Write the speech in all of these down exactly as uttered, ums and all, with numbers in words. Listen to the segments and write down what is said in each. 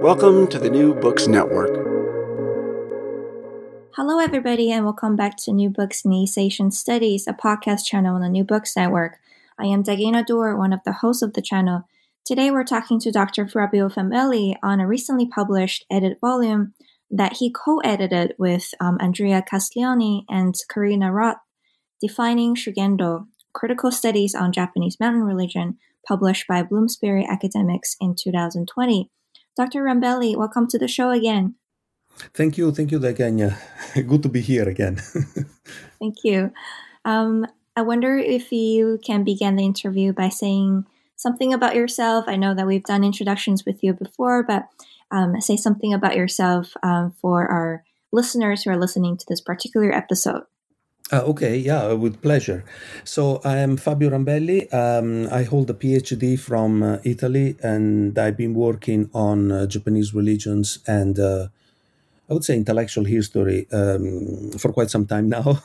Welcome to the New Books Network. Hello, everybody, and welcome back to New Books in East Asian Studies, a podcast channel on the New Books Network. I am Dagena Dor, one of the hosts of the channel. Today, we're talking to Doctor Fabio Rambelli on a recently published edit volume that he co-edited with um, Andrea Castiglioni and Karina Roth, Defining Shugendo, Critical Studies on Japanese Mountain Religion, published by Bloomsbury Academics in two thousand twenty. Doctor Rambelli, welcome to the show again. Thank you. Thank you, Dagenya. Good to be here again. Thank you. Um, I wonder if you can begin the interview by saying something about yourself. I know that we've done introductions with you before, but um, say something about yourself um, for our listeners who are listening to this particular episode. Uh, okay, yeah, with pleasure. So I am Fabio Rambelli. Um, I hold a PhD from uh, Italy, and I've been working on uh, Japanese religions and uh, I would say intellectual history um, for quite some time now.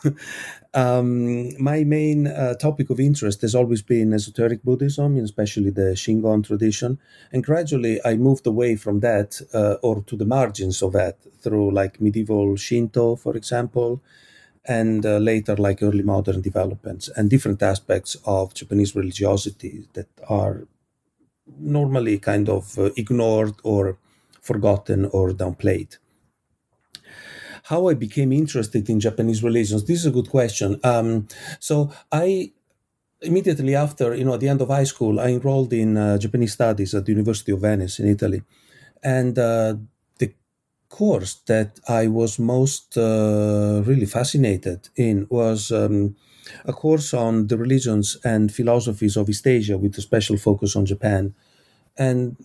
um, my main uh, topic of interest has always been esoteric Buddhism, especially the Shingon tradition. And gradually I moved away from that uh, or to the margins of that through like medieval Shinto, for example, and uh, later like early modern developments and different aspects of Japanese religiosity that are normally kind of uh, ignored or forgotten or downplayed. How I became interested in Japanese religions, this is a good question. Um, so I immediately after, you know, at the end of high school, I enrolled in uh, Japanese studies at the University of Venice in Italy. And uh, course that I was most uh, really fascinated in was um, a course on the religions and philosophies of East Asia with a special focus on Japan. And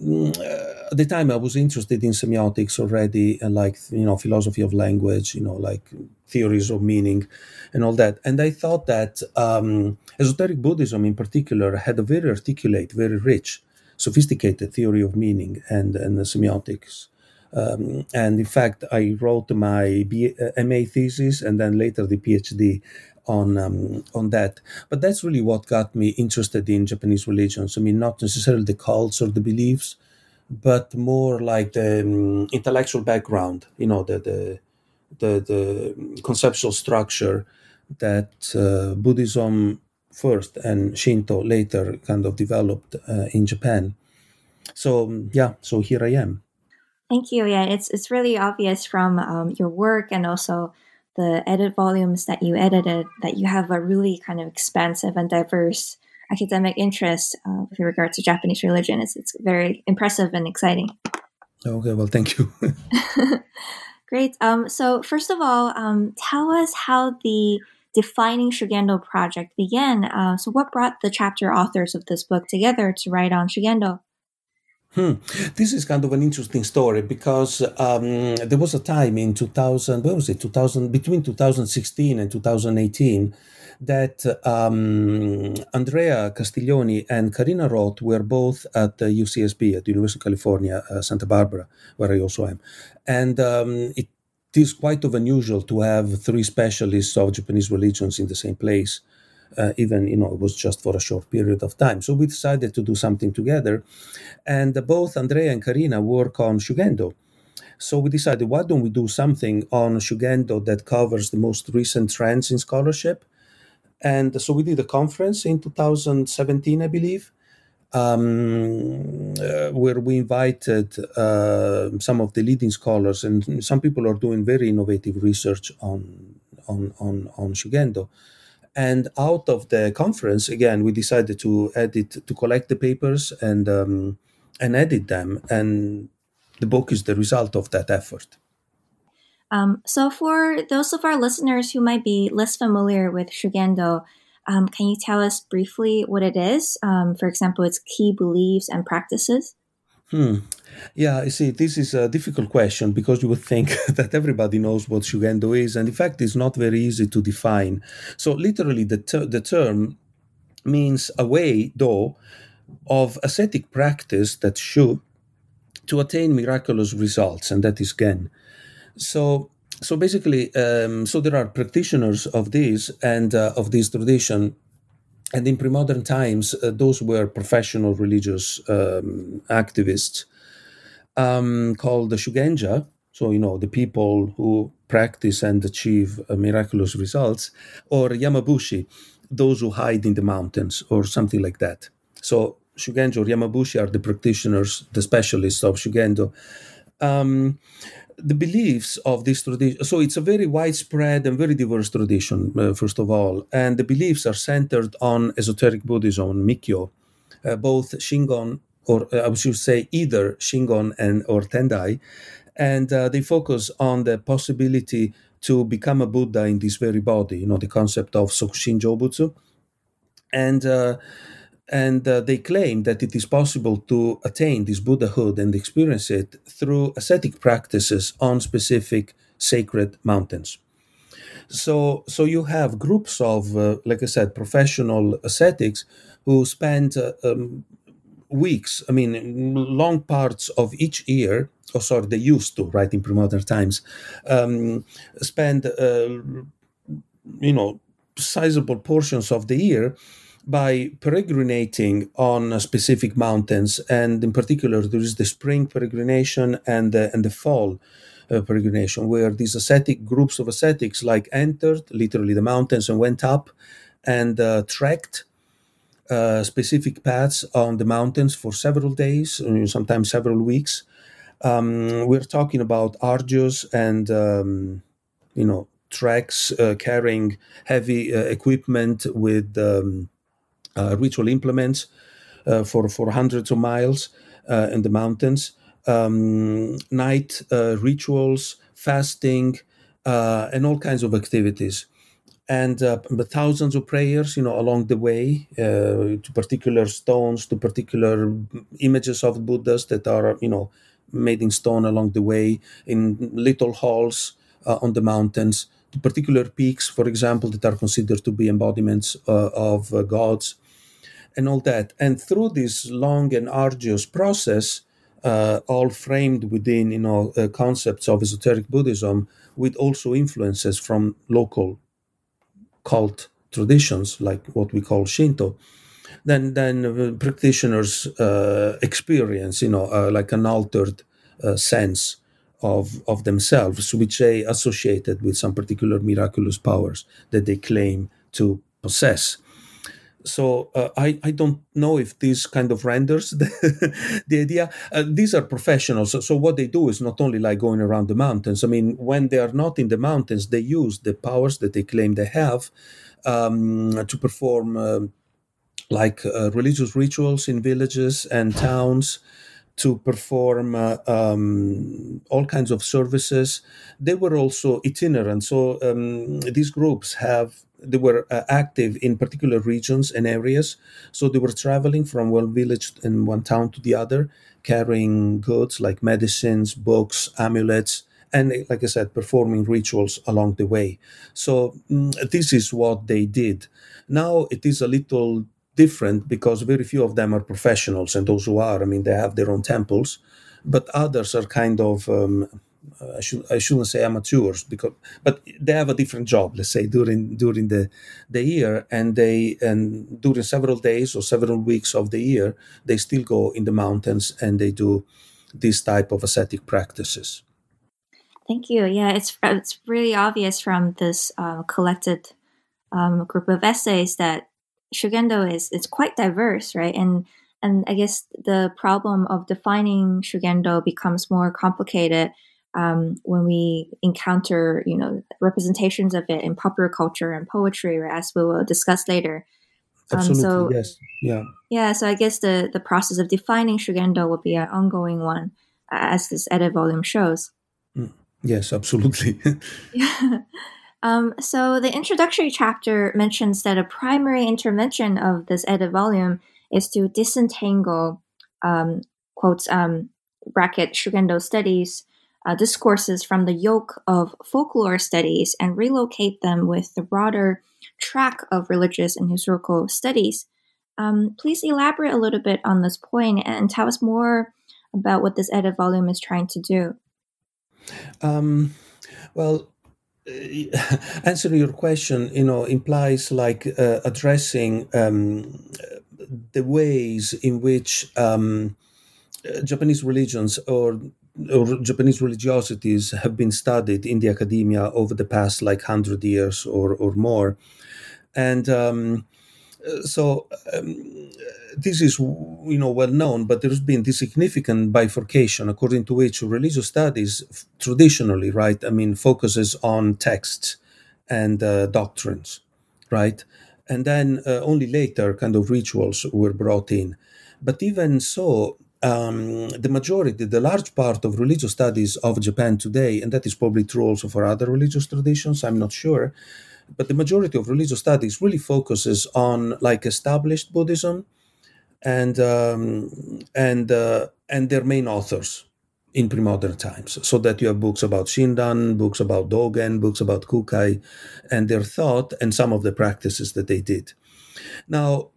uh, at the time I was interested in semiotics already and like, you know, philosophy of language, you know, like theories of meaning and all that. And I thought that um, esoteric Buddhism in particular had a very articulate, very rich, sophisticated theory of meaning and, and the semiotics. Um, and in fact, I wrote my B- M A thesis and then later the PhD on um, on that. But that's really what got me interested in Japanese religions. I mean, not necessarily the cults or the beliefs, but more like the um, intellectual background, you know, the the the, the conceptual structure that uh, Buddhism first and Shinto later kind of developed uh, in Japan. So, yeah, so here I am. Thank you. Yeah, it's it's really obvious from um, your work and also the edit volumes that you edited that you have a really kind of expansive and diverse academic interest uh, with regard to Japanese religion. It's it's very impressive and exciting. Okay, well, thank you. Great. Um, so first of all, um, tell us how the Defining Shugendo project began. Uh, so what brought the chapter authors of this book together to write on Shugendo? Hmm. This is kind of an interesting story because um, there was a time in two thousand, what was it, two thousand, between two thousand sixteen and two thousand eighteen, that um, Andrea Castiglioni and Karina Roth were both at the U C S B, at the University of California, uh, Santa Barbara, where I also am. And um, it is quite of unusual to have three specialists of Japanese religions in the same place. Uh, even, you know, it was just for a short period of time. So we decided to do something together. And uh, both Andrea and Karina work on Shugendo. So we decided, why don't we do something on Shugendo that covers the most recent trends in scholarship? And so we did a conference in two thousand seventeen, I believe, um, uh, where we invited uh, some of the leading scholars. And some people are doing very innovative research on on on, on Shugendo. And out of the conference, again, we decided to edit, to collect the papers and um, and edit them. And the book is the result of that effort. Um, so for those of our listeners who might be less familiar with Shugendo, um, can you tell us briefly what it is? Um, for example, its key beliefs and practices? Hmm. Yeah, you see, this is a difficult question because you would think that everybody knows what Shugendo is. And in fact, it's not very easy to define. So literally the, ter- the term means a way, though, of ascetic practice that shu to attain miraculous results. And that is Gen. So so basically, um, so there are practitioners of this and uh, of this tradition. And in pre-modern times, uh, those were professional religious um, activists. um, called the Shugenja, so, you know, the people who practice and achieve uh, miraculous results, or Yamabushi, those who hide in the mountains or something like that. So Shugenja or Yamabushi are the practitioners, the specialists of Shugendo. Um, the beliefs of this tradition, so it's a very widespread and very diverse tradition, uh, first of all, and the beliefs are centered on esoteric Buddhism, on Mikkyo, uh, both Shingon, or uh, I should say either Shingon and or Tendai, and uh, they focus on the possibility to become a Buddha in this very body, you know, the concept of Sokushin Jobutsu, and uh, And uh, they claim that it is possible to attain this Buddhahood and experience it through ascetic practices on specific sacred mountains. So, so you have groups of, uh, like I said, professional ascetics who spend uh, um, weeks, I mean, long parts of each year, or oh, sorry, they used to, right, in pre-modern times, um, spend, uh, you know, sizable portions of the year by peregrinating on specific mountains, and in particular, there is the spring peregrination and the, and the fall uh, peregrination, where these ascetic groups of ascetics like entered literally the mountains and went up and uh, trekked uh, specific paths on the mountains for several days, sometimes several weeks. Um, we're talking about arduous and um, you know treks uh, carrying heavy uh, equipment with. Um, Uh, ritual implements uh, for, for hundreds of miles uh, in the mountains, um, night uh, rituals, fasting, uh, and all kinds of activities. And uh, thousands of prayers, you know, along the way, uh, to particular stones, to particular images of Buddhas that are, you know, made in stone along the way, in little halls uh, on the mountains, to particular peaks, for example, that are considered to be embodiments uh, of uh, gods. And all that. And through this long and arduous process, uh, all framed within, you know, uh, concepts of esoteric Buddhism, with also influences from local cult traditions, like what we call Shinto, then then uh, practitioners uh, experience, you know, uh, like an altered uh, sense of of themselves, which they associated with some particular miraculous powers that they claim to possess. So uh, I, I don't know if this kind of renders the, the idea. Uh, these are professionals. So, so what they do is not only like going around the mountains. I mean, when they are not in the mountains, they use the powers that they claim they have um, to perform uh, like uh, religious rituals in villages and towns, to perform uh, um, all kinds of services. They were also itinerant. So um, these groups have, they were uh, active in particular regions and areas. So they were traveling from one village and one town to the other, carrying goods like medicines, books, amulets, and like I said, performing rituals along the way. So mm, this is what they did. Now it is a little different because very few of them are professionals, and those who are, I mean, they have their own temples, but others are kind of, um, I, should, I shouldn't say amateurs, because but they have a different job, let's say, during during the, the year, and they and during several days or several weeks of the year, they still go in the mountains and they do this type of ascetic practices. Thank you. Yeah, it's it's really obvious from this uh, collected um, group of essays that Shugendo is it's quite diverse, right? And and I guess the problem of defining Shugendo becomes more complicated um, when we encounter, you know, representations of it in popular culture and poetry, right, as we will discuss later. Um, Absolutely. So, yes. Yeah. Yeah. So I guess the the process of defining Shugendo will be an ongoing one, uh, as this edit volume shows. Mm. Yes. Absolutely. Yeah. Um, so the introductory chapter mentions that a primary intervention of this edit volume is to disentangle, um, quotes, um, bracket, Shugendo studies, uh, discourses from the yoke of folklore studies and relocate them with the broader track of religious and historical studies. Um, please elaborate a little bit on this point and tell us more about what this edit volume is trying to do. Um, well... Answering your question, you know, implies like uh, addressing um, the ways in which um, uh, Japanese religions or, or Japanese religiosities have been studied in the academia over the past like hundred years or, or more. And um, so um, this is, you know, well known, but there's been this significant bifurcation according to which religious studies f- traditionally, right, I mean, focuses on texts and uh, doctrines, right? And then uh, only later kind of rituals were brought in. But even so, um, the majority, the large part of religious studies of Japan today, and that is probably true also for other religious traditions, I'm not sure, but the majority of religious studies really focuses on like established Buddhism and um, and uh, and their main authors in pre-modern times, so that you have books about Shinran, books about Dogen, books about Kukai, and their thought and some of the practices that they did. Now,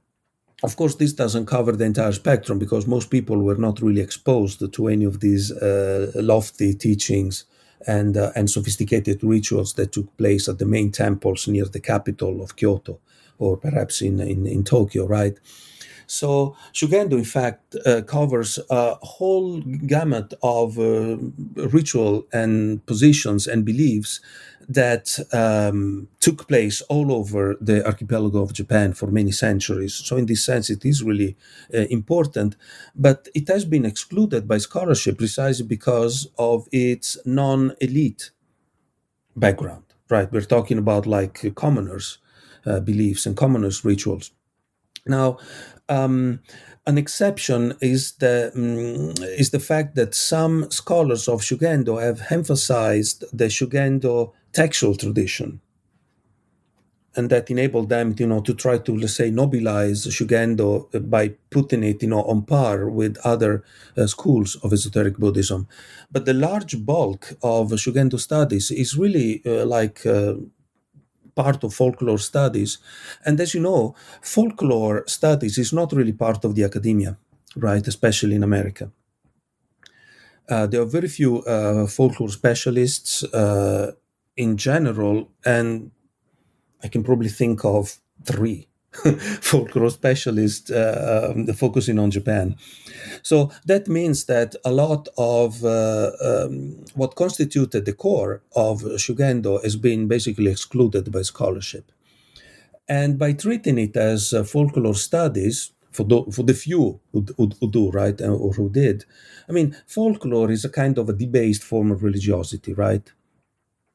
of course, this doesn't cover the entire spectrum because most people were not really exposed to any of these uh, lofty teachings and uh, and sophisticated rituals that took place at the main temples near the capital of Kyoto, or perhaps in, in, in Tokyo, right? So Shugendo, in fact, uh, covers a whole gamut of uh, ritual and positions and beliefs that um, took place all over the archipelago of Japan for many centuries. So in this sense, it is really uh, important, but it has been excluded by scholarship precisely because of its non-elite background, right? We're talking about like commoners' uh, beliefs and commoners' rituals. Now, um, an exception is the um, is the fact that some scholars of Shugendo have emphasized the Shugendo textual tradition, and that enabled them, you know, to try to, let's say, nobilize Shugendo by putting it, you know, on par with other uh, schools of esoteric Buddhism. But the large bulk of Shugendo studies is really uh, like. Uh, part of folklore studies, and as you know, folklore studies is not really part of the academia, right? Especially in America, uh, there are very few uh, folklore specialists uh, in general, and I can probably think of three folklore specialists uh, um, focusing on Japan. So that means that a lot of uh, um, what constituted the core of Shugendo has been basically excluded by scholarship. And by treating it as uh, folklore studies, for the, for the few who, who, who do, right, or who did, I mean, folklore is a kind of a debased form of religiosity, right?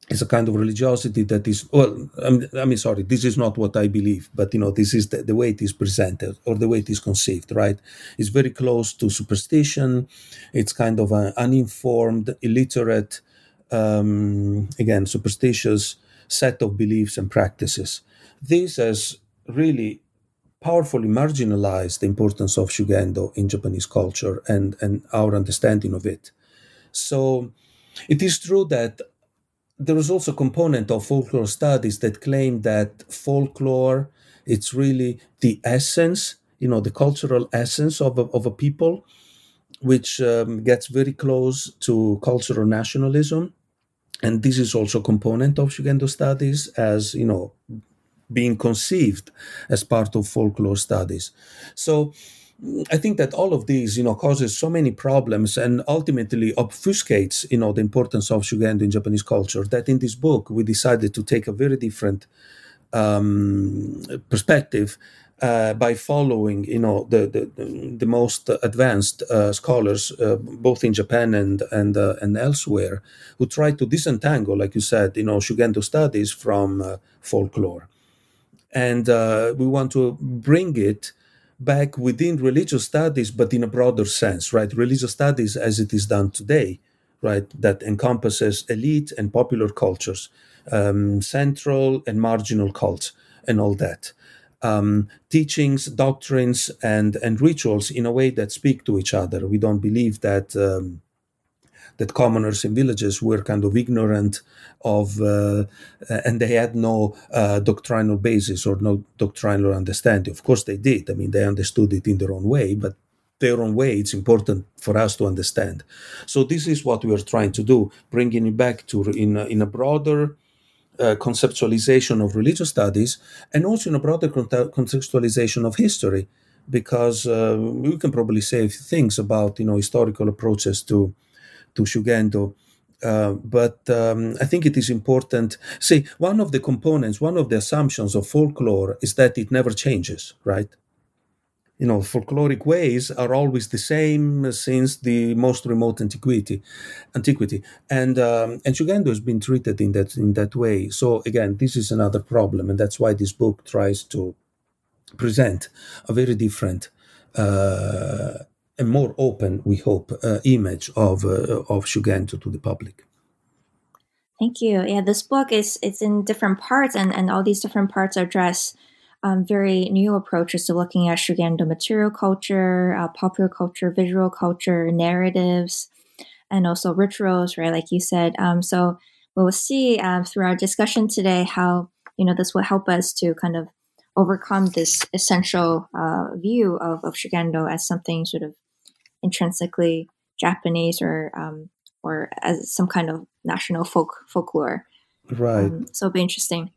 It's a kind of religiosity that is, well, I'm, I mean, sorry, this is not what I believe, but, you know, this is the, the way it is presented or the way it is conceived, right? It's very close to superstition. It's kind of an uninformed, illiterate, um, again, superstitious set of beliefs and practices. This has really powerfully marginalized the importance of Shugendo in Japanese culture and, and our understanding of it. So it is true that there is also a component of folklore studies that claim that folklore, it's really the essence, you know, the cultural essence of a, of a people, which um, gets very close to cultural nationalism. And this is also a component of Shugendo studies as, you know, being conceived as part of folklore studies. So I think that all of these, you know, causes so many problems and ultimately obfuscates, you know, the importance of Shugendo in Japanese culture, that in this book we decided to take a very different um, perspective uh, by following, you know, the the, the most advanced uh, scholars, uh, both in Japan and and uh, and elsewhere, who try to disentangle, like you said, you know, Shugendo studies from uh, folklore, and uh, we want to bring it back within religious studies, but in a broader sense, right? Religious studies as it is done today, right? That encompasses elite and popular cultures, um, central and marginal cults and all that. Um, teachings, doctrines, and, and rituals in a way that speak to each other. We don't believe that um, that commoners in villages were kind of ignorant of, uh, and they had no uh, doctrinal basis or no doctrinal understanding. Of course they did. I mean, they understood it in their own way, but their own way, it's important for us to understand. So this is what we are trying to do, bringing it back to in a, in a broader uh, conceptualization of religious studies, and also in a broader cont- contextualization of history, because uh, you can probably say things about, you know, historical approaches to to Shugendo. Uh, but um, I think it is important. See, one of the components, one of the assumptions of folklore is that it never changes, right? You know, folkloric ways are always the same since the most remote antiquity, antiquity, and um, and Shugendo has been treated in that in that way. So again, this is another problem, and that's why this book tries to present a very different uh, and more open, we hope, uh, image of uh, of Shugendo to the public. Thank you. Yeah, this book is it's in different parts, and and all these different parts address Um, very new approaches to looking at Shugendo material culture, uh, popular culture, visual culture, narratives, and also rituals, right? Like you said. Um, so we'll see uh, through our discussion today how, you know, this will help us to kind of overcome this essential uh, view of, of Shugendo as something sort of intrinsically Japanese or um, or as some kind of national folk folklore. Right. Um, so it'll be interesting.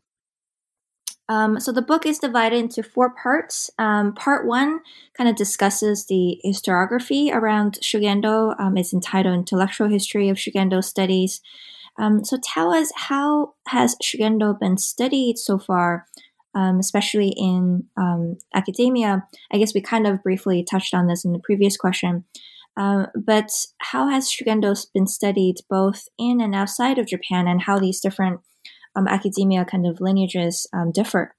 Um, so the book is divided into four parts. Um, part one kind of discusses the historiography around Shugendo. Um, it's entitled Intellectual History of Shugendo Studies. Um, so tell us, how has Shugendo been studied so far, um, especially in um, academia? I guess we kind of briefly touched on this in the previous question. Um, but how has Shugendo been studied both in and outside of Japan, and how these different Um, academia kind of lineages um, differ?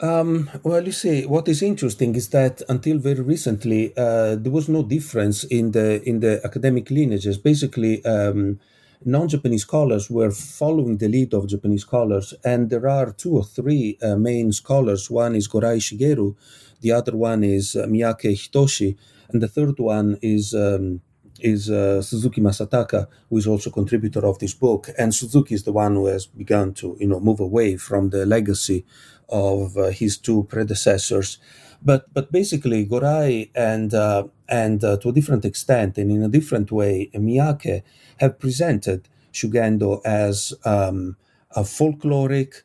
Um, well, you see, what is interesting is that until very recently, uh, there was no difference in the in the academic lineages. Basically, um, non-Japanese scholars were following the lead of Japanese scholars, and there are two or three uh, main scholars. One is Gorai Shigeru, the other one is uh, Miyake Hitoshi, and the third one is... Um, is uh, Suzuki Masataka, who is also a contributor of this book. And Suzuki is the one who has begun to, you know, move away from the legacy of uh, his two predecessors. But but basically, Gorai and, uh, and uh, to a different extent and in a different way, Miyake, have presented Shugendo as um, a folkloric,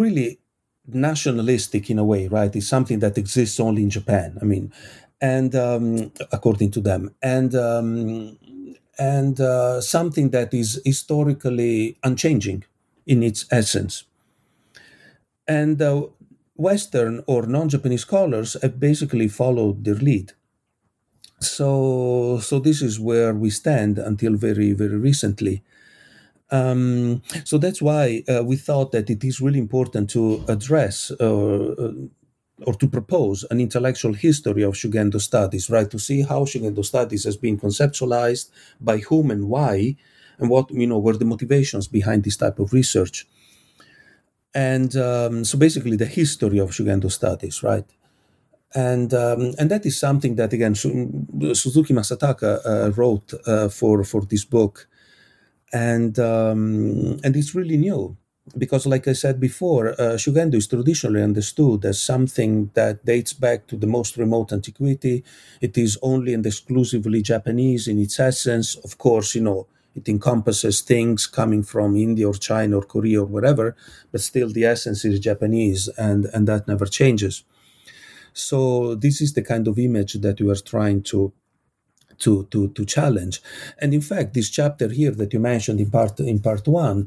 really nationalistic in a way, right? It's something that exists only in Japan. I mean... And um, according to them, and um, and uh, something that is historically unchanging in its essence. And uh, Western or non-Japanese scholars have basically followed their lead. So, so this is where we stand until very, very recently. Um, so that's why uh, we thought that it is really important to address. Uh, uh, or to propose an intellectual history of Shugendo studies, right? To see how Shugendo studies has been conceptualized, by whom and why, and what, you know, were the motivations behind this type of research. And um, so basically the history of Shugendo studies, right? And um, and that is something that, again, Suzuki Masataka uh, wrote uh, for, for this book. And um, and it's really new. Because, like I said before, uh, Shugendo is traditionally understood as something that dates back to the most remote antiquity. It is only and exclusively Japanese in its essence. Of course, you know, it encompasses things coming from India or China or Korea or wherever, but still the essence is Japanese, and, and that never changes. So this is the kind of image that we are trying to to to to challenge. And in fact, this chapter here that you mentioned in part in part one.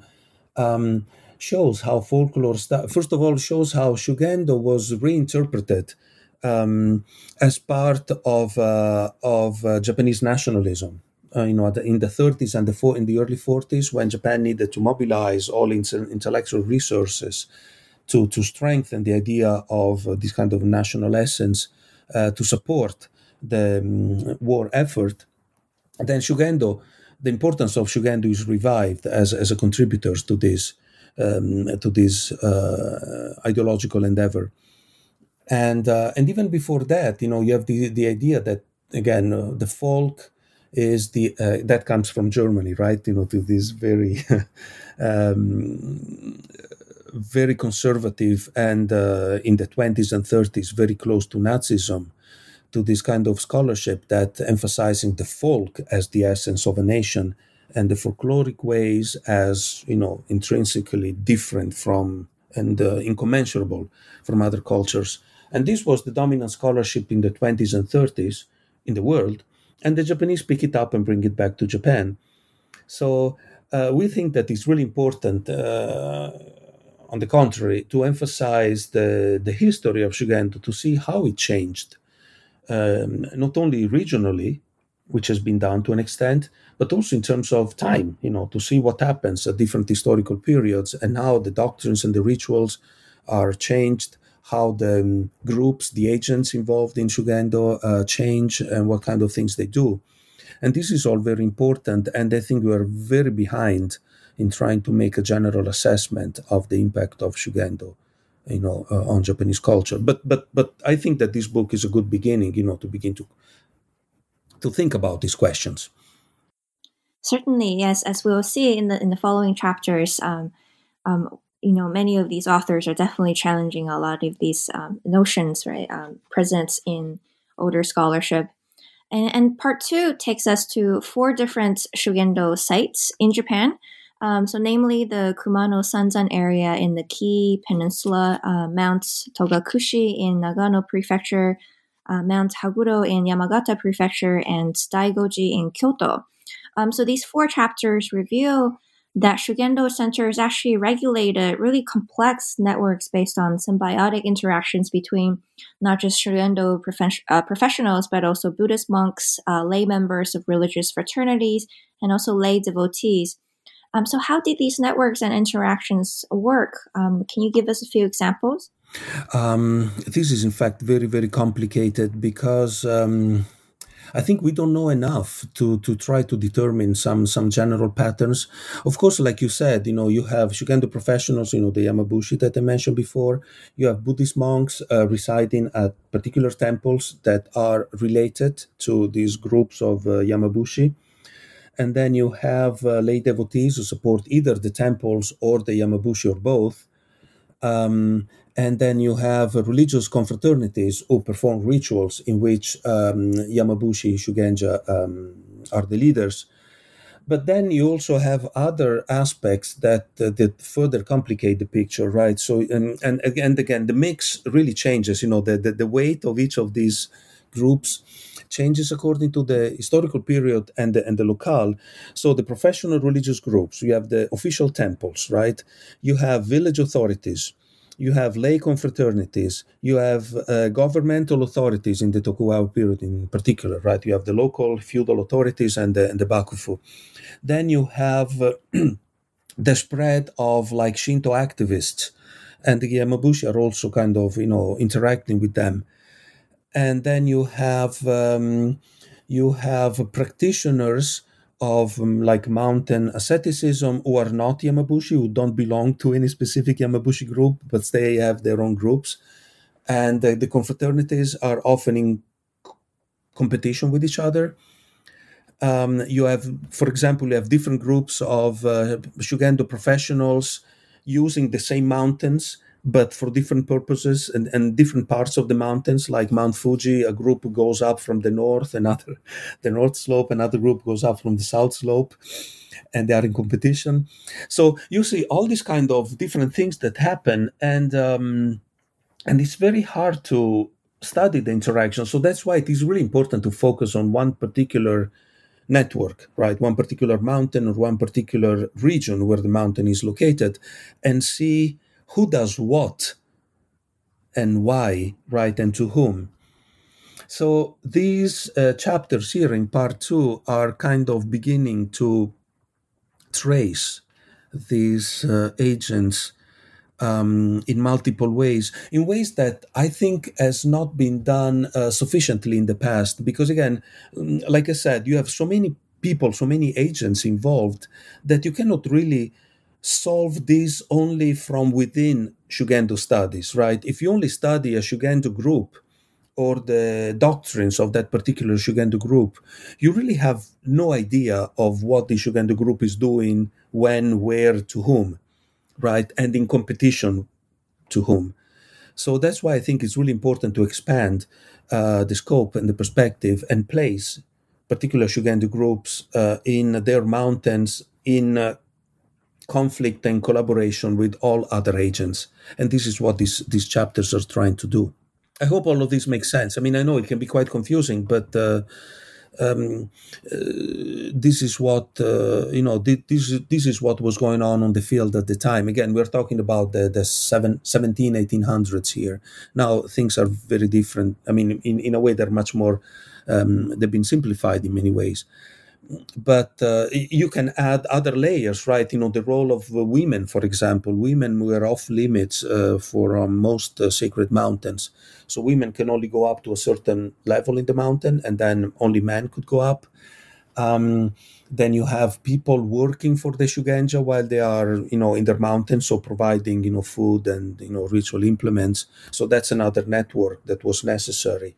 Um, shows how folklore, st- first of all, shows how Shugendo was reinterpreted um, as part of uh, of uh, Japanese nationalism. Uh, you know, in the thirties and the fo- in the early forties, when Japan needed to mobilize all its intellectual resources to to strengthen the idea of uh, this kind of national essence uh, to support the um, war effort, and then Shugendo. The importance of Shugendo is revived as, as a contributor to this um, to this uh, ideological endeavor, and uh, and even before that, you know, you have the, the idea that again uh, the folk is the uh, that comes from Germany, right? You know, to this very um, very conservative and uh, in the twenties and thirties, very close to Nazism. To this kind of scholarship that emphasizing the folk as the essence of a nation and the folkloric ways as, you know, intrinsically different from and uh, incommensurable from other cultures And this was the dominant scholarship in the twenties and thirties in the world. And the Japanese pick it up and bring it back to Japan. So uh, we think that it's really important, uh, on the contrary, to emphasize the, the history of Shugendo, to see how it changed, um, not only regionally, which has been done to an extent, but also in terms of time, you know, to see what happens at different historical periods and how the doctrines and the rituals are changed, how the um, groups, the agents involved in Shugendo uh, change and what kind of things they do. And this is all very important. And I think we are very behind in trying to make a general assessment of the impact of Shugendo, you know, uh, on Japanese culture. But, but, but I think that this book is a good beginning, you know, to begin to to think about these questions. Certainly, yes. As we will see in the in the following chapters, um, um, you know, many of these authors are definitely challenging a lot of these um, notions, right, um, present in older scholarship. And, and part two takes us to four different Shugendo sites in Japan. Um, so, namely, the Kumano Sanzan area in the Kii Peninsula, uh, Mount Togakushi in Nagano Prefecture, Uh, Mount Haguro in Yamagata Prefecture, and Daigoji in Kyoto. Um, so these four chapters reveal that Shugendo centers actually regulated really complex networks based on symbiotic interactions between not just Shugendo prof- uh, professionals, but also Buddhist monks, uh, lay members of religious fraternities, and also lay devotees. Um, so how did these networks and interactions work? Um, can you give us a few examples? Um, this is, in fact, very, very complicated because um, I think we don't know enough to, to try to determine some some general patterns. Of course, like you said, you know, you have Shugendo professionals, you know, the Yamabushi that I mentioned before. You have Buddhist monks uh, residing at particular temples that are related to these groups of uh, Yamabushi. And then you have uh, lay devotees who support either the temples or the Yamabushi or both. Um, and then you have religious confraternities who perform rituals in which um, Yamabushi, Shugenja um, are the leaders. But then you also have other aspects that uh, that further complicate the picture, right? So and and again, again the mix really changes. You know, the, the the weight of each of these groups changes according to the historical period and the, and the locale. So the professional religious groups, you have the official temples, right? You have village authorities, you have lay confraternities, you have uh, governmental authorities in the Tokugawa period in particular, right? You have the local feudal authorities and the, and the bakufu. Then you have uh, the spread of like Shinto activists, and the Yamabushi are also kind of, you know, interacting with them. And then you have um, you have practitioners of um, like mountain asceticism who are not Yamabushi, who don't belong to any specific Yamabushi group, but they have their own groups. And uh, the confraternities are often in c- competition with each other. Um, you have, for example, you have different groups of uh, Shugendo professionals using the same mountains, but for different purposes and, and different parts of the mountains, like Mount Fuji, a group goes up from the north, another the north slope, another group goes up from the south slope, and they are in competition. So you see all these kind of different things that happen, and um, and it's very hard to study the interaction. So that's why it is really important to focus on one particular network, right? One particular mountain or one particular region where the mountain is located, and see who does what and why, right, and to whom. So these uh, chapters here in part two are kind of beginning to trace these uh, agents um, in multiple ways, in ways that I think has not been done uh, sufficiently in the past. Because again, like I said, you have so many people, so many agents involved that you cannot really solve this only from within Shugendo studies, right? If you only study a Shugendo group or the doctrines of that particular Shugendo group, you really have no idea of what the Shugendo group is doing, when, where, to whom, right? And in competition to whom. So that's why I think it's really important to expand uh, the scope and the perspective and place particular Shugendo groups uh, in their mountains, in uh, conflict and collaboration with all other agents. And this is what these, these chapters are trying to do. I hope all of this makes sense. I mean, I know it can be quite confusing, but uh, um, uh, this is what uh, you know. This this is what was going on on the field at the time. Again, we're talking about the the seven, seventeen, eighteen hundreds here. Now things are very different. I mean, in, in a way, they're much more. Um, they've been simplified in many ways. But uh, you can add other layers, right? You know, the role of women, for example. Women were off limits uh, for um, most uh, sacred mountains. So women can only go up to a certain level in the mountain, and then only men could go up. Um, then you have people working for the Shugenja while they are, you know, in their mountains, so providing, you know, food and, you know, ritual implements. So that's another network that was necessary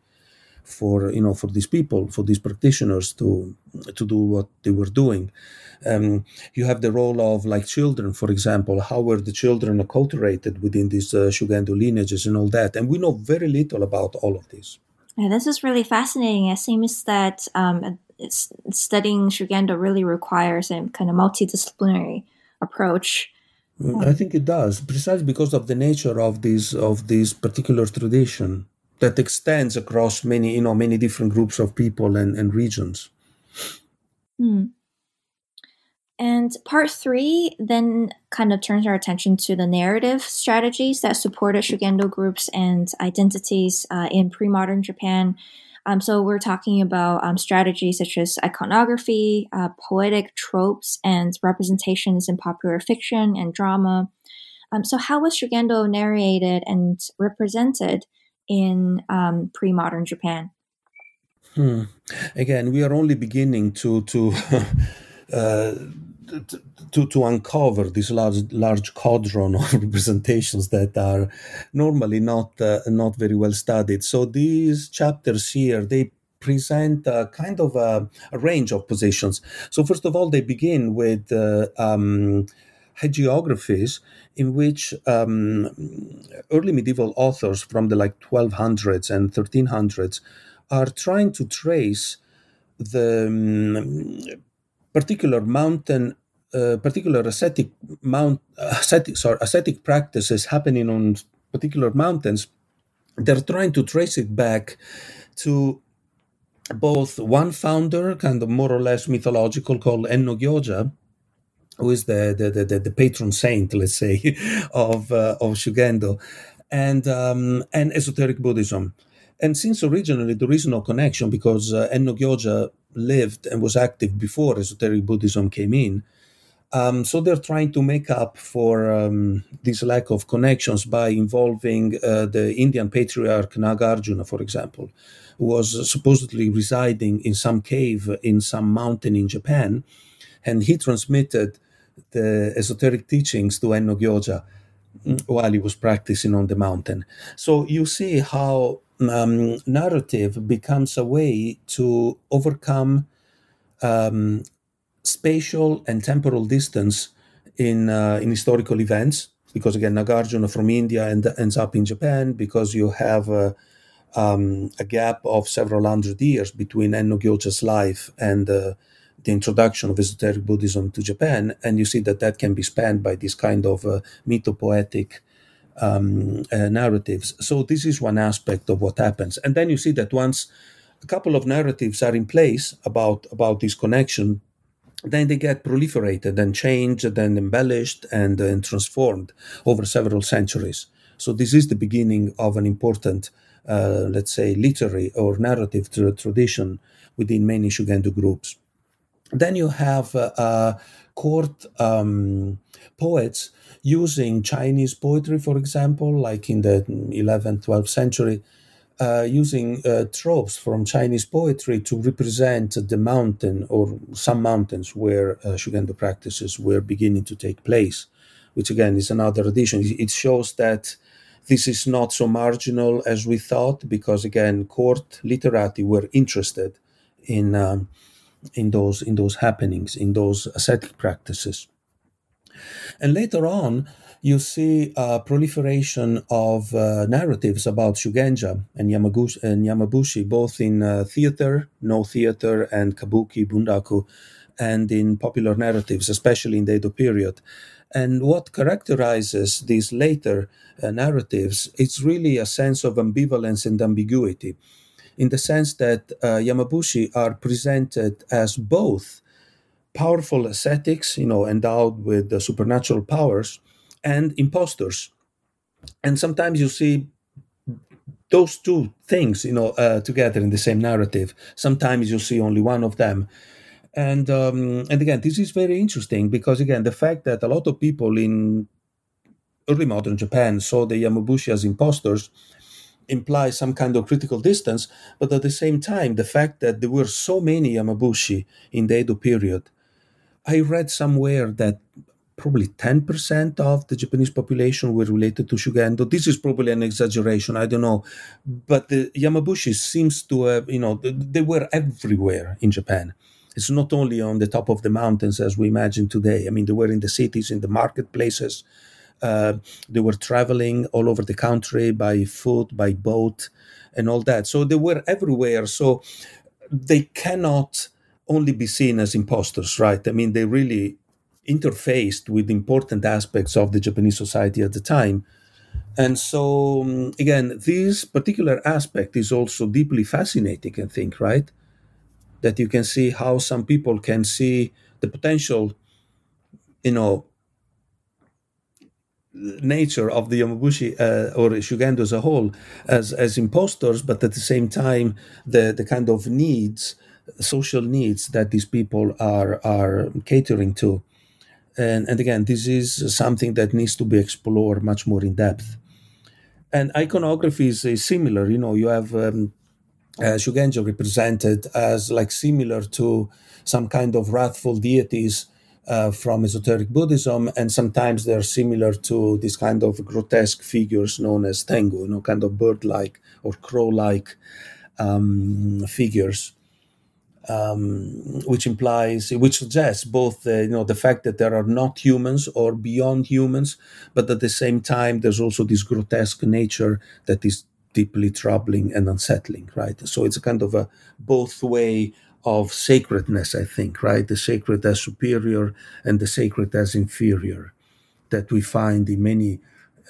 for you know for these people, for these practitioners to to do what they were doing. Um, you have the role of, like, children, for example. How were the children acculturated within these uh, Shugendo lineages and all that? And we know very little about all of this. Yeah, this is really fascinating. It seems that um, it's, studying Shugendo really requires a kind of multidisciplinary approach. Mm, I think it does, precisely because of the nature of this of this particular tradition that extends across many, you know, many different groups of people and, and regions. Mm. And part three then kind of turns our attention to the narrative strategies that supported Shugendo groups and identities uh, in pre-modern Japan. Um, so we're talking about um, strategies such as iconography, uh, poetic tropes, and representations in popular fiction and drama. Um, so how was Shugendo narrated and represented in um, pre-modern Japan? Hmm. Again, we are only beginning to to uh, to, to to uncover this large large cauldron of representations that are normally not uh, not very well studied. So these chapters here, they present a kind of a, a range of positions. So first of all, they begin with uh, um, hagiographies in which um, early medieval authors from the like twelve hundreds and thirteen hundreds are trying to trace the um, particular mountain, uh, particular ascetic mount, ascetic, sorry, ascetic practices happening on particular mountains. They're trying to trace it back to both one founder, kind of more or less mythological, called Enno Gyōja, who is the, the the the patron saint, let's say, of uh, of Shugendo, and um, and esoteric Buddhism. And since originally there is no connection, because uh, Enno Gyōja lived and was active before esoteric Buddhism came in, um, so they're trying to make up for um, this lack of connections by involving uh, the Indian patriarch Nagarjuna, for example, who was supposedly residing in some cave in some mountain in Japan, and he transmitted the esoteric teachings to Enno Gyōja while he was practicing on the mountain. So you see how um, narrative becomes a way to overcome um, spatial and temporal distance in uh, in historical events, because again, Nagarjuna from India and ends up in Japan, because you have uh, um, a gap of several hundred years between Enno Gyoja's life and uh, the introduction of esoteric Buddhism to Japan, and you see that that can be spanned by this kind of uh, mythopoetic um, uh, narratives. So this is one aspect of what happens. And then you see that once a couple of narratives are in place about, about this connection, then they get proliferated and changed and embellished and, uh, and transformed over several centuries. So this is the beginning of an important, uh, let's say, literary or narrative tra- tradition within many Shugendo groups. Then you have uh, uh, court um, poets using Chinese poetry, for example, like in the eleventh, twelfth century, uh, using uh, tropes from Chinese poetry to represent the mountain or some mountains where uh, Shugendo practices were beginning to take place, which again is another addition. It shows that this is not so marginal as we thought, because again, court literati were interested in... Um, in those in those happenings, in those ascetic practices. And later on, you see a proliferation of uh, narratives about Shugenja and Yamabushi, and Yamabushi both in uh, theater, no theater, and kabuki, bunraku, and in popular narratives, especially in the Edo period. And what characterizes these later uh, narratives, it's really a sense of ambivalence and ambiguity, in the sense that uh, Yamabushi are presented as both powerful ascetics, you know, endowed with the supernatural powers, and impostors. And sometimes you see those two things, you know, uh, together in the same narrative. Sometimes you see only one of them. And um, and again, this is very interesting because, again, the fact that a lot of people in early modern Japan saw the Yamabushi as impostors implies some kind of critical distance. But at the same time, the fact that there were so many Yamabushi in the Edo period, I read somewhere that probably ten percent of the Japanese population were related to Shugendo. This is probably an exaggeration, I don't know. But the Yamabushi seems to have, you know, they were everywhere in Japan. It's not only on the top of the mountains as we imagine today. I mean, they were in the cities, in the marketplaces. Uh, they were traveling all over the country by foot, by boat, and all that. So they were everywhere. So they cannot only be seen as imposters, right? I mean, they really interfaced with important aspects of the Japanese society at the time. And so, again, this particular aspect is also deeply fascinating, I think, right? That you can see how some people can see the potential, you know, nature of the Yamabushi uh, or Shugendo as a whole as, as impostors, but at the same time, the, the kind of needs, social needs that these people are are catering to. And, and again, this is something that needs to be explored much more in depth. And iconography is, is similar. You know, you have um, uh, Shugenja represented as like similar to some kind of wrathful deities Uh, from esoteric Buddhism, and sometimes they're similar to this kind of grotesque figures known as Tengu, you know, kind of bird-like or crow-like um, figures, um, which implies, which suggests both, uh, you know, the fact that there are not humans or beyond humans, but at the same time, there's also this grotesque nature that is deeply troubling and unsettling, right? So it's a kind of a both-way of sacredness, I think, right? The sacred as superior and the sacred as inferior that we find in many,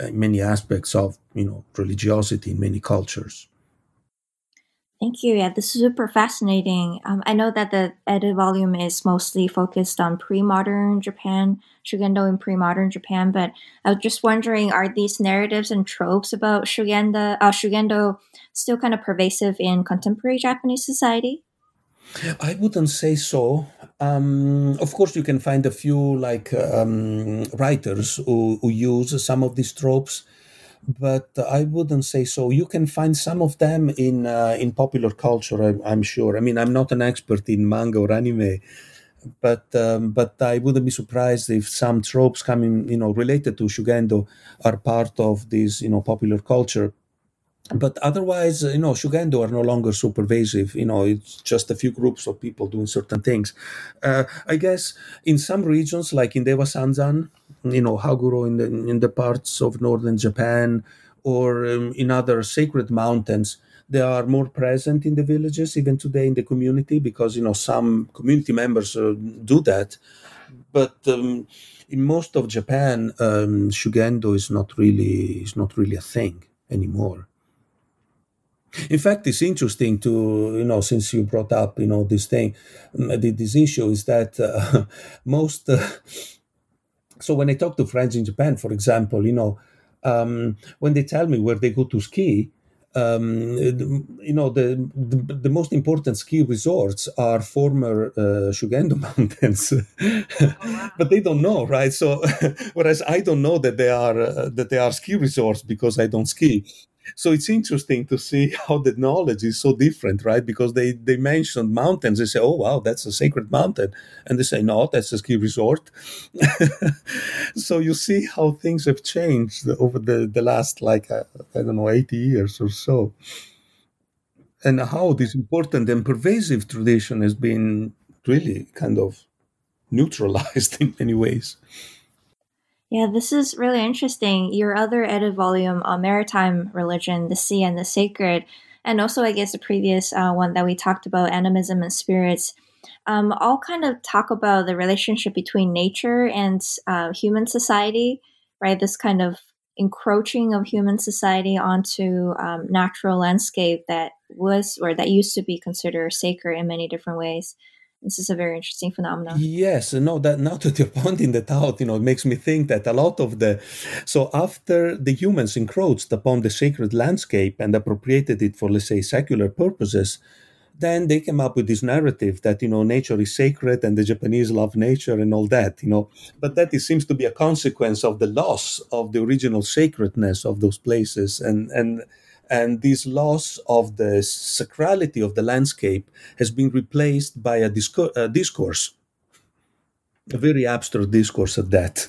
uh, many aspects of, you know, religiosity in many cultures. Thank you. Yeah, this is super fascinating. Um, I know that the edited volume is mostly focused on pre-modern Japan, Shugendo in pre-modern Japan, but I was just wondering, are these narratives and tropes about Shugendo, uh, Shugendo still kind of pervasive in contemporary Japanese society? I wouldn't say so. Um, of course, you can find a few like um, writers who, who use some of these tropes, but I wouldn't say so. You can find some of them in uh, in popular culture, I, I'm sure. I mean, I'm not an expert in manga or anime, but um, but I wouldn't be surprised if some tropes coming, you know, related to Shugendo are part of this, you know, popular culture. But otherwise, you know, Shugendo are no longer so pervasive. You know, it's just a few groups of people doing certain things. Uh, I guess in some regions, like in Dewa Sanzan, you know, Haguro in the, in the parts of northern Japan, or um, in other sacred mountains, they are more present in the villages, even today in the community, because, you know, some community members uh, do that. But um, in most of Japan, um, Shugendo is not really is not really a thing anymore. In fact, it's interesting to, you know, since you brought up, you know, this thing, this issue is that uh, most, uh, so when I talk to friends in Japan, for example, you know, um, when they tell me where they go to ski, um, you know, the, the the most important ski resorts are former uh, Shugendo mountains, but they don't know, right? So, whereas I don't know that they are, uh, that they are ski resorts because I don't ski. So it's interesting to see how the knowledge is so different, right? Because they, they mentioned mountains. They say, oh, wow, that's a sacred mountain. And they say, no, that's a ski resort. So you see how things have changed over the, the last, like, uh, I don't know, eighty years or so. And how this important and pervasive tradition has been really kind of neutralized in many ways. Yeah, this is really interesting. Your other edit volume on maritime religion, the sea and the sacred, and also I guess the previous uh, one that we talked about, animism and spirits, um, all kind of talk about the relationship between nature and uh, human society, right? This kind of encroaching of human society onto um, natural landscape that was, or that used to be considered sacred in many different ways. This is a very interesting phenomenon. Yes, no, that now that you're pointing that out, you know, it makes me think that a lot of the, so after the humans encroached upon the sacred landscape and appropriated it for, let's say, secular purposes, then they came up with this narrative that, you know, nature is sacred and the Japanese love nature and all that, you know. But that it seems to be a consequence of the loss of the original sacredness of those places and and And this loss of the sacrality of the landscape has been replaced by a, discor- a discourse, a very abstract discourse of that.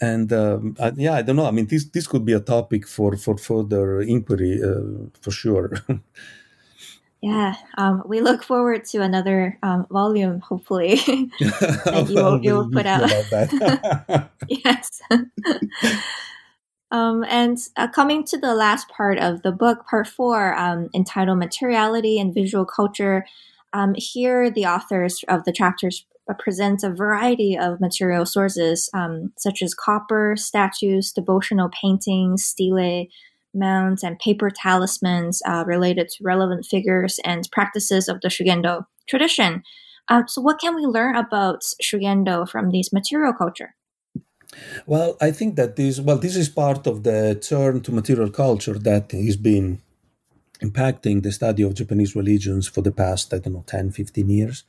And um, I, yeah, I don't know. I mean, this this could be a topic for, for further inquiry, uh, for sure. Yeah, um, we look forward to another um, volume, hopefully, that you will, you will put out. Yes. Um, and uh, coming to the last part of the book, part four, um, entitled Materiality and Visual Culture, um, here the authors of the chapters present a variety of material sources, um, such as copper, statues, devotional paintings, stelae, mounds, and paper talismans uh, related to relevant figures and practices of the Shugendo tradition. Um, so what can we learn about Shugendo from these material culture? Well, I think that this, well, this is part of the turn to material culture that has been impacting the study of Japanese religions for the past, I don't know, ten, fifteen years.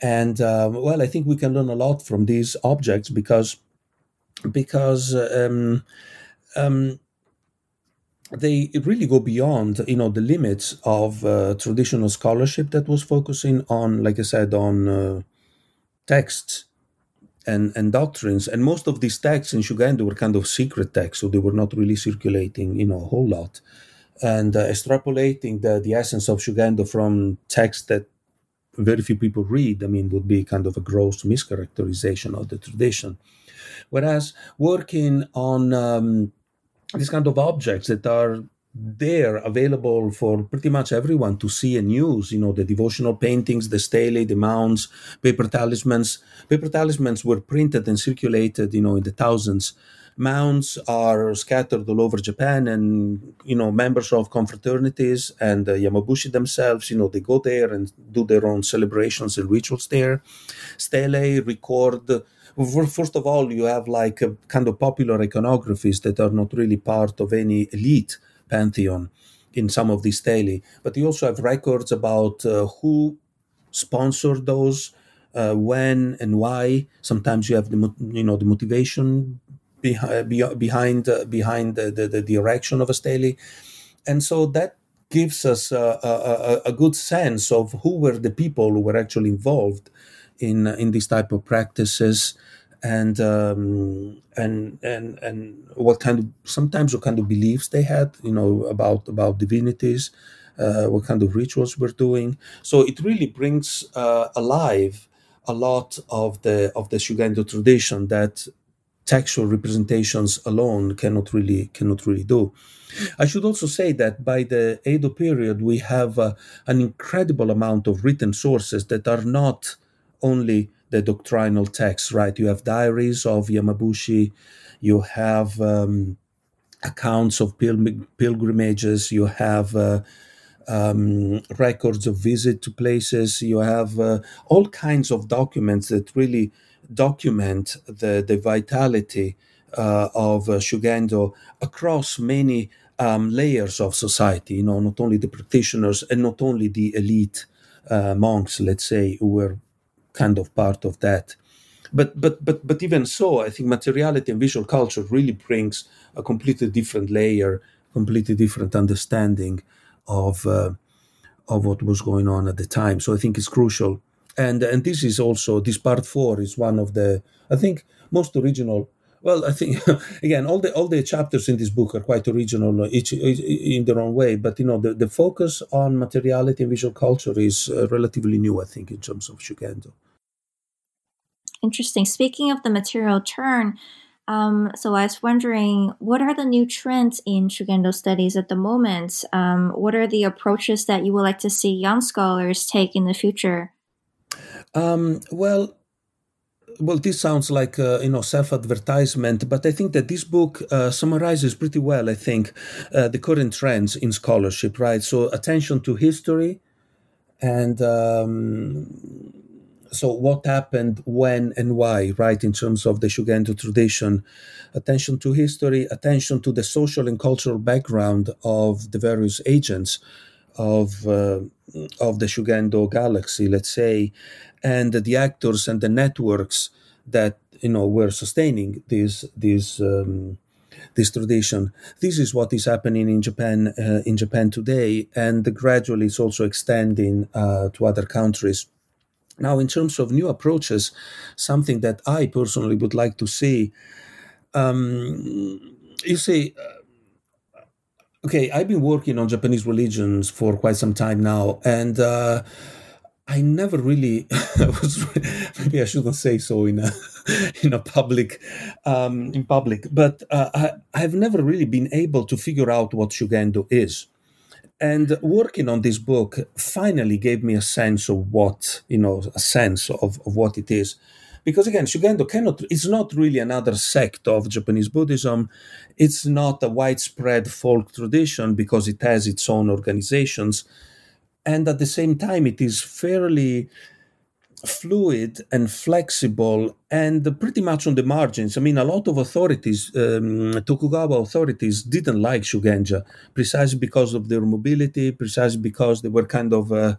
And, uh, well, I think we can learn a lot from these objects because because um, um, they really go beyond, you know, the limits of uh, traditional scholarship that was focusing on, like I said, on uh, texts. And, and doctrines, and most of these texts in Shugendo were kind of secret texts, so they were not really circulating, you know, a whole lot. And uh, extrapolating the, the essence of Shugendo from texts that very few people read, I mean, would be kind of a gross mischaracterization of the tradition. Whereas working on um, these kind of objects that are there available for pretty much everyone to see and use, you know, the devotional paintings, the stelae, the mounds, paper talismans. Paper talismans were printed and circulated, you know, in the thousands. Mounds are scattered all over Japan, and, you know, members of confraternities and uh, Yamabushi themselves, you know, they go there and do their own celebrations and rituals there. Stelae record. First of all, you have like a kind of popular iconographies that are not really part of any elite pantheon in some of these stelae, but you also have records about uh, who sponsored those, uh, when and why. Sometimes you have the you know the motivation behind behind uh, behind the, the, the erection of a stelae, and so that gives us a, a, a good sense of who were the people who were actually involved in in these type of practices. And um, and and and what kind of sometimes what kind of beliefs they had, you know, about about divinities, uh, what kind of rituals we're doing. So it really brings uh, alive a lot of the of the Shugendo tradition that textual representations alone cannot really cannot really do. I should also say that by the Edo period we have uh, an incredible amount of written sources that are not only the doctrinal texts, right? You have diaries of Yamabushi, you have um, accounts of pilgr- pilgrimages, you have uh, um, records of visit to places, you have uh, all kinds of documents that really document the, the vitality uh, of uh, Shugendo across many um, layers of society, you know, not only the practitioners and not only the elite uh, monks, let's say, who were kind of part of that. But but but but even so, I think materiality and visual culture really brings a completely different layer, completely different understanding of uh, of what was going on at the time. So I think it's crucial. And and this is also, this part four is one of the, I think, most original. Well, I think, again, all the all the chapters in this book are quite original, each, each in their own way. But, you know, the, the focus on materiality and visual culture is uh, relatively new, I think, in terms of Shugendo. Interesting. Speaking of the material turn, um, so I was wondering, what are the new trends in Shugendo studies at the moment? Um, what are the approaches that you would like to see young scholars take in the future? Um, well, well, this sounds like uh, you know self-advertisement, but I think that this book uh, summarizes pretty well. I think uh, the current trends in scholarship, right? So attention to history, and um, so what happened, when, and why, right? In terms of the Shugendo tradition, attention to history, attention to the social and cultural background of the various agents of uh, of the Shugendo galaxy, let's say, and the actors and the networks that you know were sustaining this this um, this tradition. This is what is happening in Japan uh, in Japan today, and gradually it's also extending uh, to other countries. Now, in terms of new approaches, something that I personally would like to see, um, you see. Uh, Okay, I've been working on Japanese religions for quite some time now, and uh, I never really was. Maybe I shouldn't say so in a in a public um, in public, but uh, I, I've never really been able to figure out what Shugendo is. And working on this book finally gave me a sense of what you know, a sense of, of what it is. Because again, Shugendo cannot, it's not really another sect of Japanese Buddhism. It's not a widespread folk tradition because it has its own organizations. And at the same time, it is fairly fluid and flexible and pretty much on the margins. I mean, a lot of authorities, um, Tokugawa authorities, didn't like Shugenja precisely because of their mobility, precisely because they were kind of... Uh,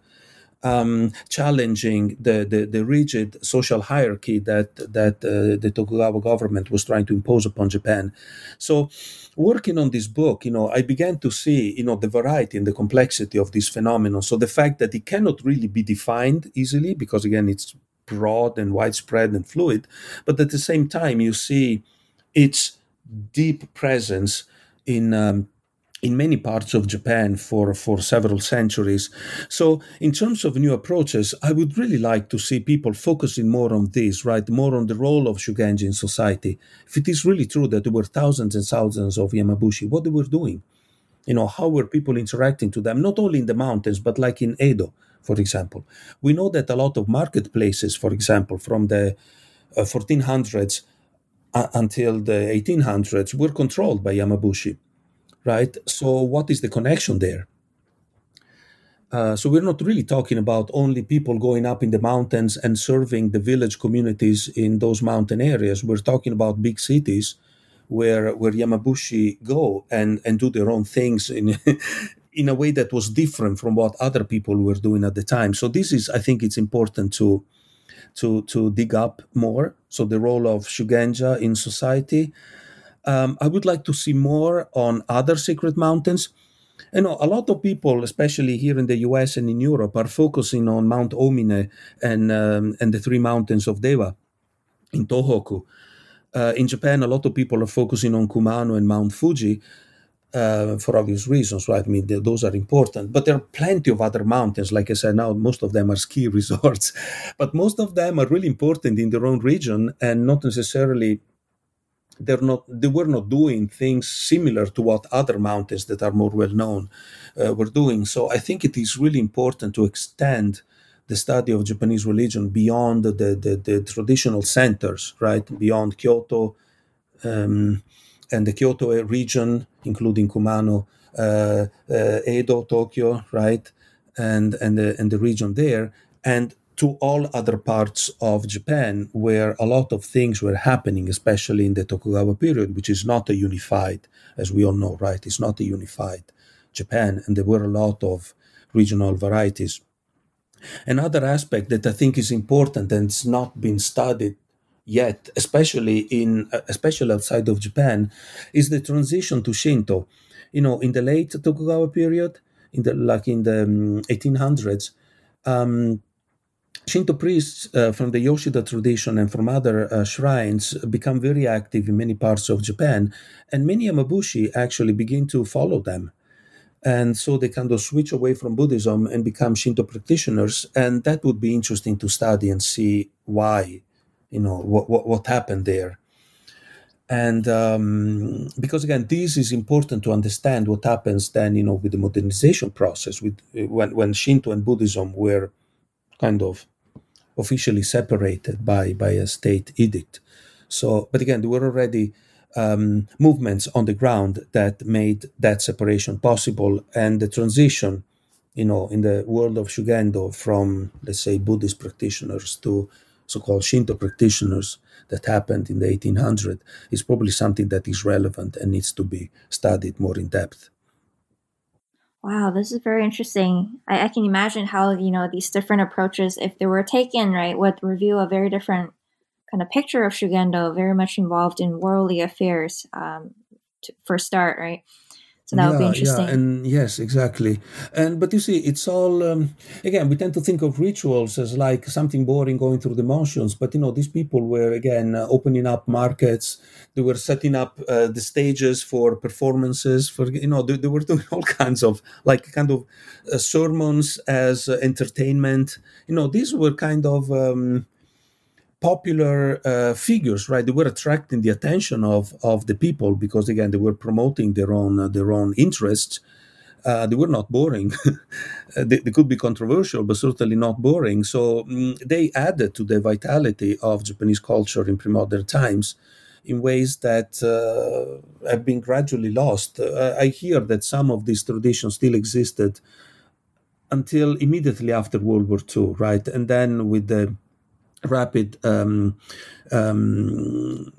Um, challenging the, the, the rigid social hierarchy that that uh, the Tokugawa government was trying to impose upon Japan. So, working on this book, you know, I began to see, you know, the variety and the complexity of this phenomenon. So the fact that it cannot really be defined easily, because again, it's broad and widespread and fluid, but at the same time, you see its deep presence in. Um, in many parts of Japan for, for several centuries. So in terms of new approaches, I would really like to see people focusing more on this, right? More on the role of Shugenja in society. If it is really true that there were thousands and thousands of Yamabushi, what they were doing, you know, how were people interacting to them, not only in the mountains, but like in Edo, for example. We know that a lot of marketplaces, for example, from the uh, fourteen hundreds uh, until the eighteen hundreds were controlled by Yamabushi. Right. So what is the connection there? Uh, so we're not really talking about only people going up in the mountains and serving the village communities in those mountain areas. We're talking about big cities where where Yamabushi go and, and do their own things in in a way that was different from what other people were doing at the time. So this is, I think it's important to to to dig up more. So the role of Shugenja in society. Um, I would like to see more on other sacred mountains. You know, a lot of people, especially here in the U S and in Europe, are focusing on Mount Omine and um, and the three mountains of Dewa in Tohoku. Uh, in Japan, a lot of people are focusing on Kumano and Mount Fuji uh, for obvious reasons, right? I mean, they, those are important. But there are plenty of other mountains. Like I said, now most of them are ski resorts. But most of them are really important in their own region and not necessarily... They're not. They were not doing things similar to what other mountains that are more well known uh, were doing. So I think it is really important to extend the study of Japanese religion beyond the the, the traditional centers, right? Beyond Kyoto um, and the Kyoto region, including Kumano, uh, uh, Edo, Tokyo, right, and and the, and the region there, and to all other parts of Japan where a lot of things were happening, especially in the Tokugawa period, which is not a unified, as we all know, right? It's not a unified Japan, and there were a lot of regional varieties. Another aspect that I think is important and it's not been studied yet, especially in especially outside of Japan, is the transition to Shinto. You know, in the late Tokugawa period, in the like in the um, eighteen hundreds, um, Shinto priests uh, from the Yoshida tradition and from other uh, shrines become very active in many parts of Japan, and many Yamabushi actually begin to follow them. And so they kind of switch away from Buddhism and become Shinto practitioners, and that would be interesting to study and see why, you know, what what, what happened there. And um, because, again, this is important to understand what happens then, you know, with the modernization process, with when, when Shinto and Buddhism were kind of officially separated by, by a state edict. So, but again, there were already um, movements on the ground that made that separation possible, and the transition, you know, in the world of Shugendo from, let's say, Buddhist practitioners to so-called Shinto practitioners that happened in the eighteen hundreds is probably something that is relevant and needs to be studied more in depth. Wow, this is very interesting. I, I can imagine how, you know, these different approaches, if they were taken, right, would reveal a very different kind of picture of Shugendo, very much involved in worldly affairs, um, to, for start, right? So that yeah, would be interesting. Yeah, and yes, exactly. And but you see, it's all, um, again, we tend to think of rituals as like something boring going through the motions. But, you know, these people were, again, uh, opening up markets. They were setting up uh, the stages for performances. For You know, they, they were doing all kinds of, like, kind of uh, sermons as uh, entertainment. You know, these were kind of um, popular uh, figures, right? They were attracting the attention of, of the people because, again, they were promoting their own uh, their own interests. Uh, they were not boring. they, they could be controversial, but certainly not boring. So mm, they added to the vitality of Japanese culture in pre-modern times in ways that uh, have been gradually lost. Uh, I hear that some of these traditions still existed until immediately after World War Two, right? And then with the rapid, um, um,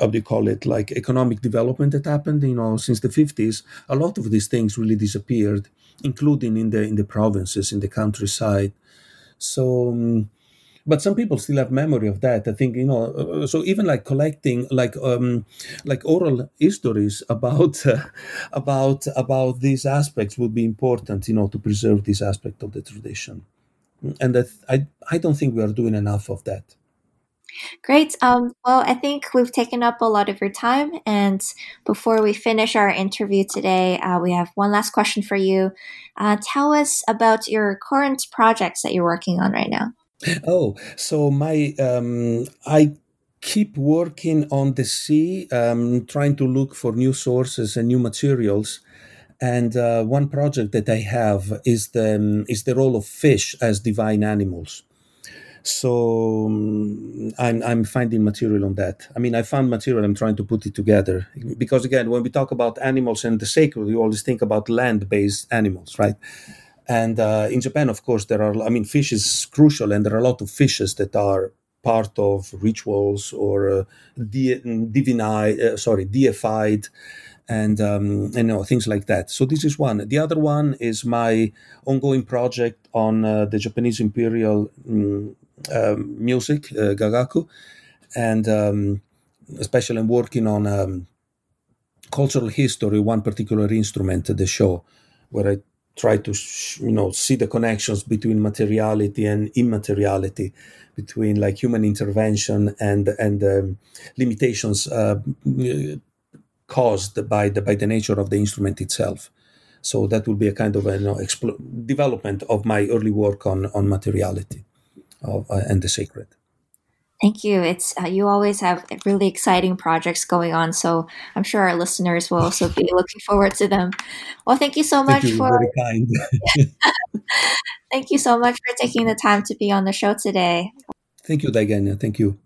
how do you call it, like economic development that happened, you know, since the fifties, a lot of these things really disappeared, including in the in the provinces, in the countryside. So, um, but some people still have memory of that. I think, you know, uh, so even like collecting, like, um, like oral histories about, uh, about, about these aspects would be important, you know, to preserve this aspect of the tradition. And that I I don't think we are doing enough of that. Great. Um, well, I think we've taken up a lot of your time. And before we finish our interview today, uh, we have one last question for you. Uh, tell us about your current projects that you're working on right now. Oh, so my um, I keep working on the sea, um, trying to look for new sources and new materials. And uh, one project that I have is the um, is the role of fish as divine animals. So um, I'm I'm finding material on that. I mean, I found material. I'm trying to put it together because, again, when we talk about animals and the sacred, we always think about land-based animals, right? And uh, in Japan, of course, there are. I mean, fish is crucial, and there are a lot of fishes that are part of rituals or uh, de- divini- uh, sorry, deified. And um, you know, things like that. So this is one. The other one is my ongoing project on uh, the Japanese imperial um, uh, music, uh, gagaku, and um, especially I'm working on um, cultural history. One particular instrument, the sho, where I try to sh- you know see the connections between materiality and immateriality, between like human intervention and and um, limitations. Uh, caused by the by the nature of the instrument itself. So that will be a kind of a you know, expl- development of my early work on, on materiality of, uh, and the sacred. Thank you. It's uh, you always have really exciting projects going on, so I'm sure our listeners will also be looking forward to them. Well, thank you so much thank you, for very kind. Thank you so much for taking the time to be on the show today. Thank you, Daiganya. Thank you.